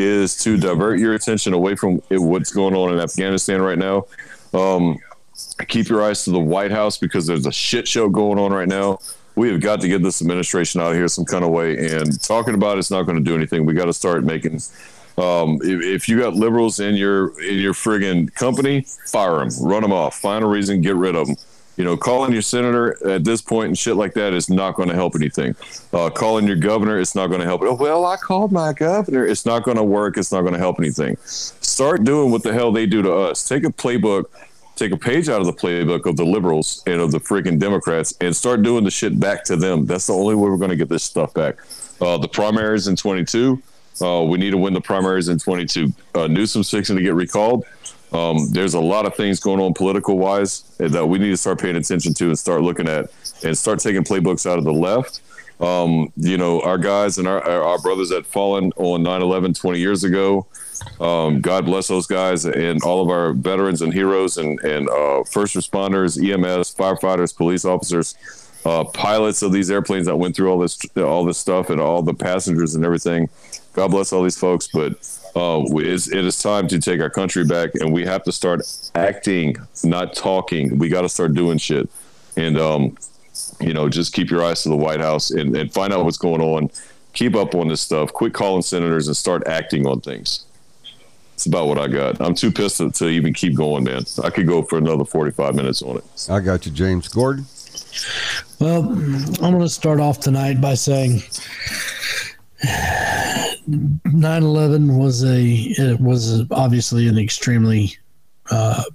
is to divert your attention away from what's going on in Afghanistan right now. Keep your eyes to the White House because there's a shit show going on right now. We have got to get this administration out of here some kind of way. And talking about it's not going to do anything. We got to start making... if you got liberals in your friggin' company, fire them, run them off, find a reason, get rid of them. You know, calling your senator at this point and shit like that is not going to help anything. Calling your governor, it's not going to help. Oh, well, I called my governor. It's not going to work. It's not going to help anything. Start doing what the hell they do to us. Take a playbook, take a page out of the playbook of the liberals and of the freaking Democrats and start doing the shit back to them. That's the only way we're going to get this stuff back. The primaries in 22. We need to win the primaries in 22. Newsom's fixing to get recalled. There's a lot of things going on political-wise that we need to start paying attention to and start looking at and start taking playbooks out of the left. You know, our guys and our brothers that fallen on 9/11 20 years ago, God bless those guys and all of our veterans and heroes and first responders, EMS, firefighters, police officers, pilots of these airplanes that went through all this stuff and all the passengers and everything. God bless all these folks, but it is time to take our country back, and we have to start acting, not talking. We got to start doing shit, and you know, just keep your eyes to the White House and find out what's going on. Keep up on this stuff. Quit calling senators and start acting on things. It's about what I got. I'm too pissed to even keep going, man. I could go for another 45 minutes on it. I got you, James. Gordon. Well, I'm going to start off tonight by saying 9/11 was obviously an extremely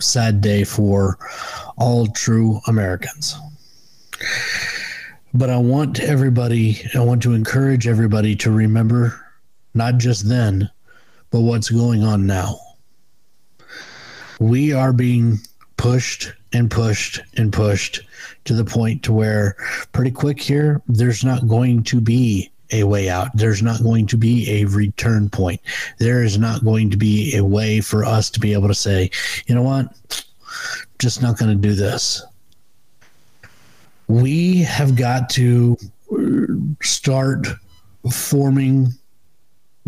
sad day for all true Americans. But I want to encourage everybody to remember not just then, but what's going on now. We are being pushed and pushed and pushed to the point to where pretty quick here, there's not going to be a way out. There's not going to be a return point. There is not going to be a way for us to be able to say, you know what, just not going to do this. We have got to start forming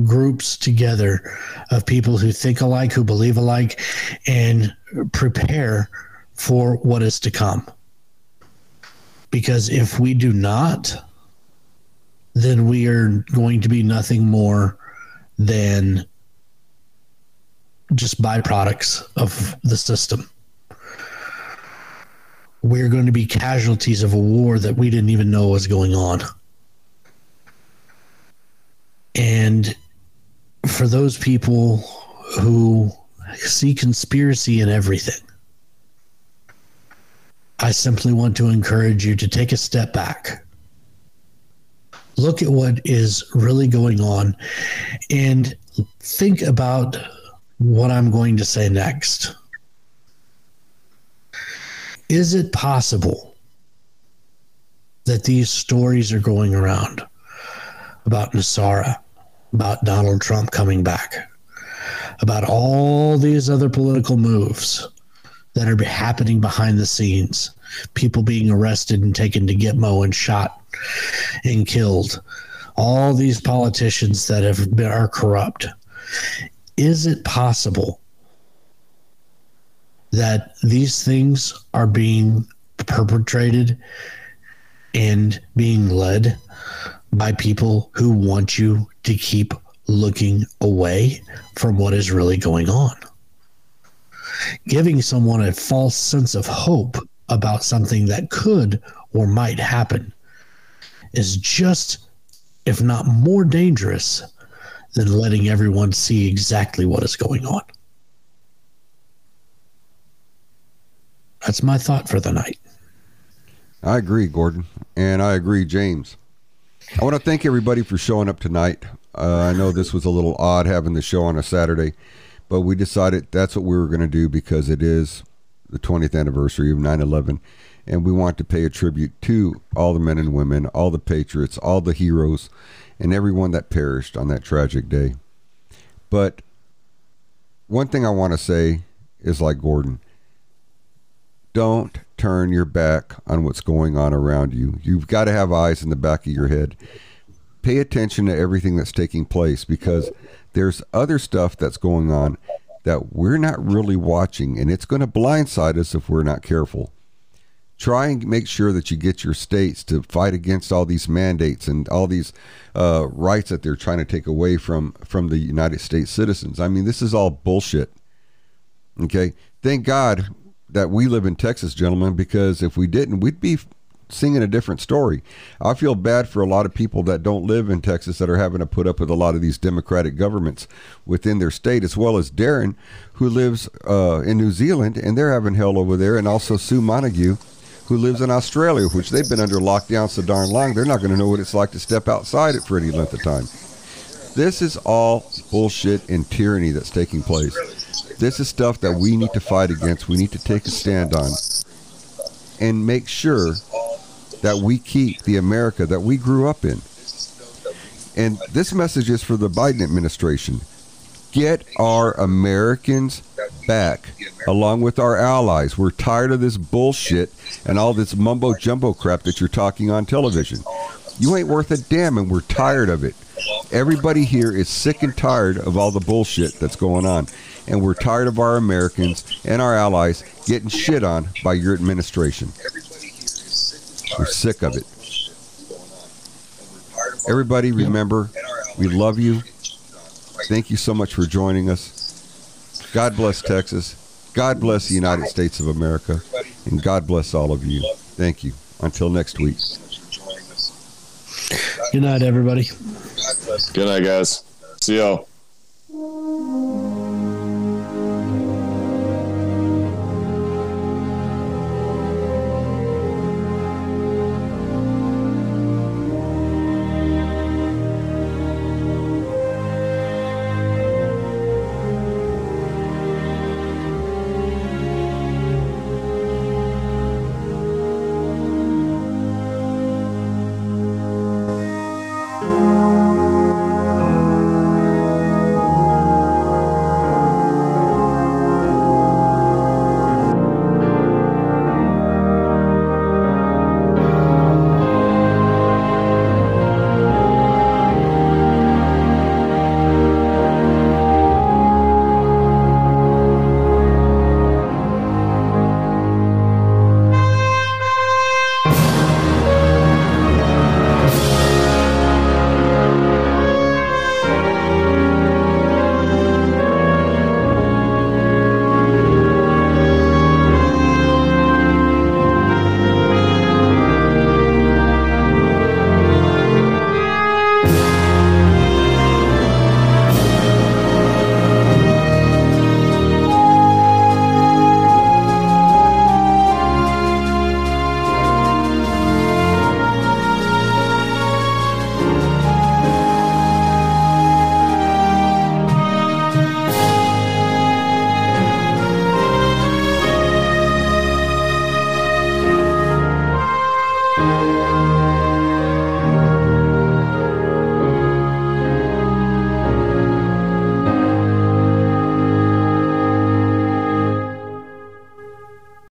groups together of people who think alike, who believe alike, and prepare for what is to come. Because if we do not, then we are going to be nothing more than just byproducts of the system. We're going to be casualties of a war that we didn't even know was going on. And for those people who see conspiracy in everything, I simply want to encourage you to take a step back. Look at what is really going on and think about what I'm going to say next. Is it possible that these stories are going around about Nassara, about Donald Trump coming back, about all these other political moves that are happening behind the scenes. People being arrested and taken to Gitmo and shot and killed. All these politicians that have been, are corrupt. Is it possible that these things are being perpetrated and being led by people who want you to keep looking away from what is really going on? Giving someone a false sense of hope about something that could or might happen is just, if not more dangerous than letting everyone see exactly what is going on. That's my thought for the night. I agree, Gordon. And I agree, James. I want to thank everybody for showing up tonight. I know this was a little odd having the show on a Saturday, but we decided that's what we were going to do because it is the 20th anniversary of 9/11, and we want to pay a tribute to all the men and women, all the patriots, all the heroes, and everyone that perished on that tragic day. But one thing I want to say is, like Gordon, don't turn your back on what's going on around you. You've got to have eyes in the back of your head. Pay attention to everything that's taking place, because there's other stuff that's going on that we're not really watching, and it's going to blindside us if we're not careful. Try and make sure that you get your states to fight against all these mandates and all these rights that they're trying to take away from the United States citizens. I mean, this is all bullshit. Okay? Thank God that we live in Texas, gentlemen, because if we didn't, we'd be singing a different story. I feel bad for a lot of people that don't live in Texas that are having to put up with a lot of these Democratic governments within their state, as well as Darren, who lives in New Zealand, and they're having hell over there, and also Sue Montague, who lives in Australia, which they've been under lockdown so darn long, they're not going to know what it's like to step outside it for any length of time. This is all bullshit and tyranny that's taking place. This is stuff that we need to fight against. We need to take a stand on and make sure that we keep the America that we grew up in. And this message is for the Biden administration. Get our Americans back along with our allies. We're tired of this bullshit and all this mumbo jumbo crap that you're talking on television. You ain't worth a damn, and we're tired of it. Everybody here is sick and tired of all the bullshit that's going on. And we're tired of our Americans and our allies getting shit on by your administration. We're sick of it. Everybody, remember, we love you. Thank you so much for joining us. God bless Texas. God bless the United States of America. And God bless all of you. Thank you. Until next week. Good night, everybody. Good night, guys. See y'all.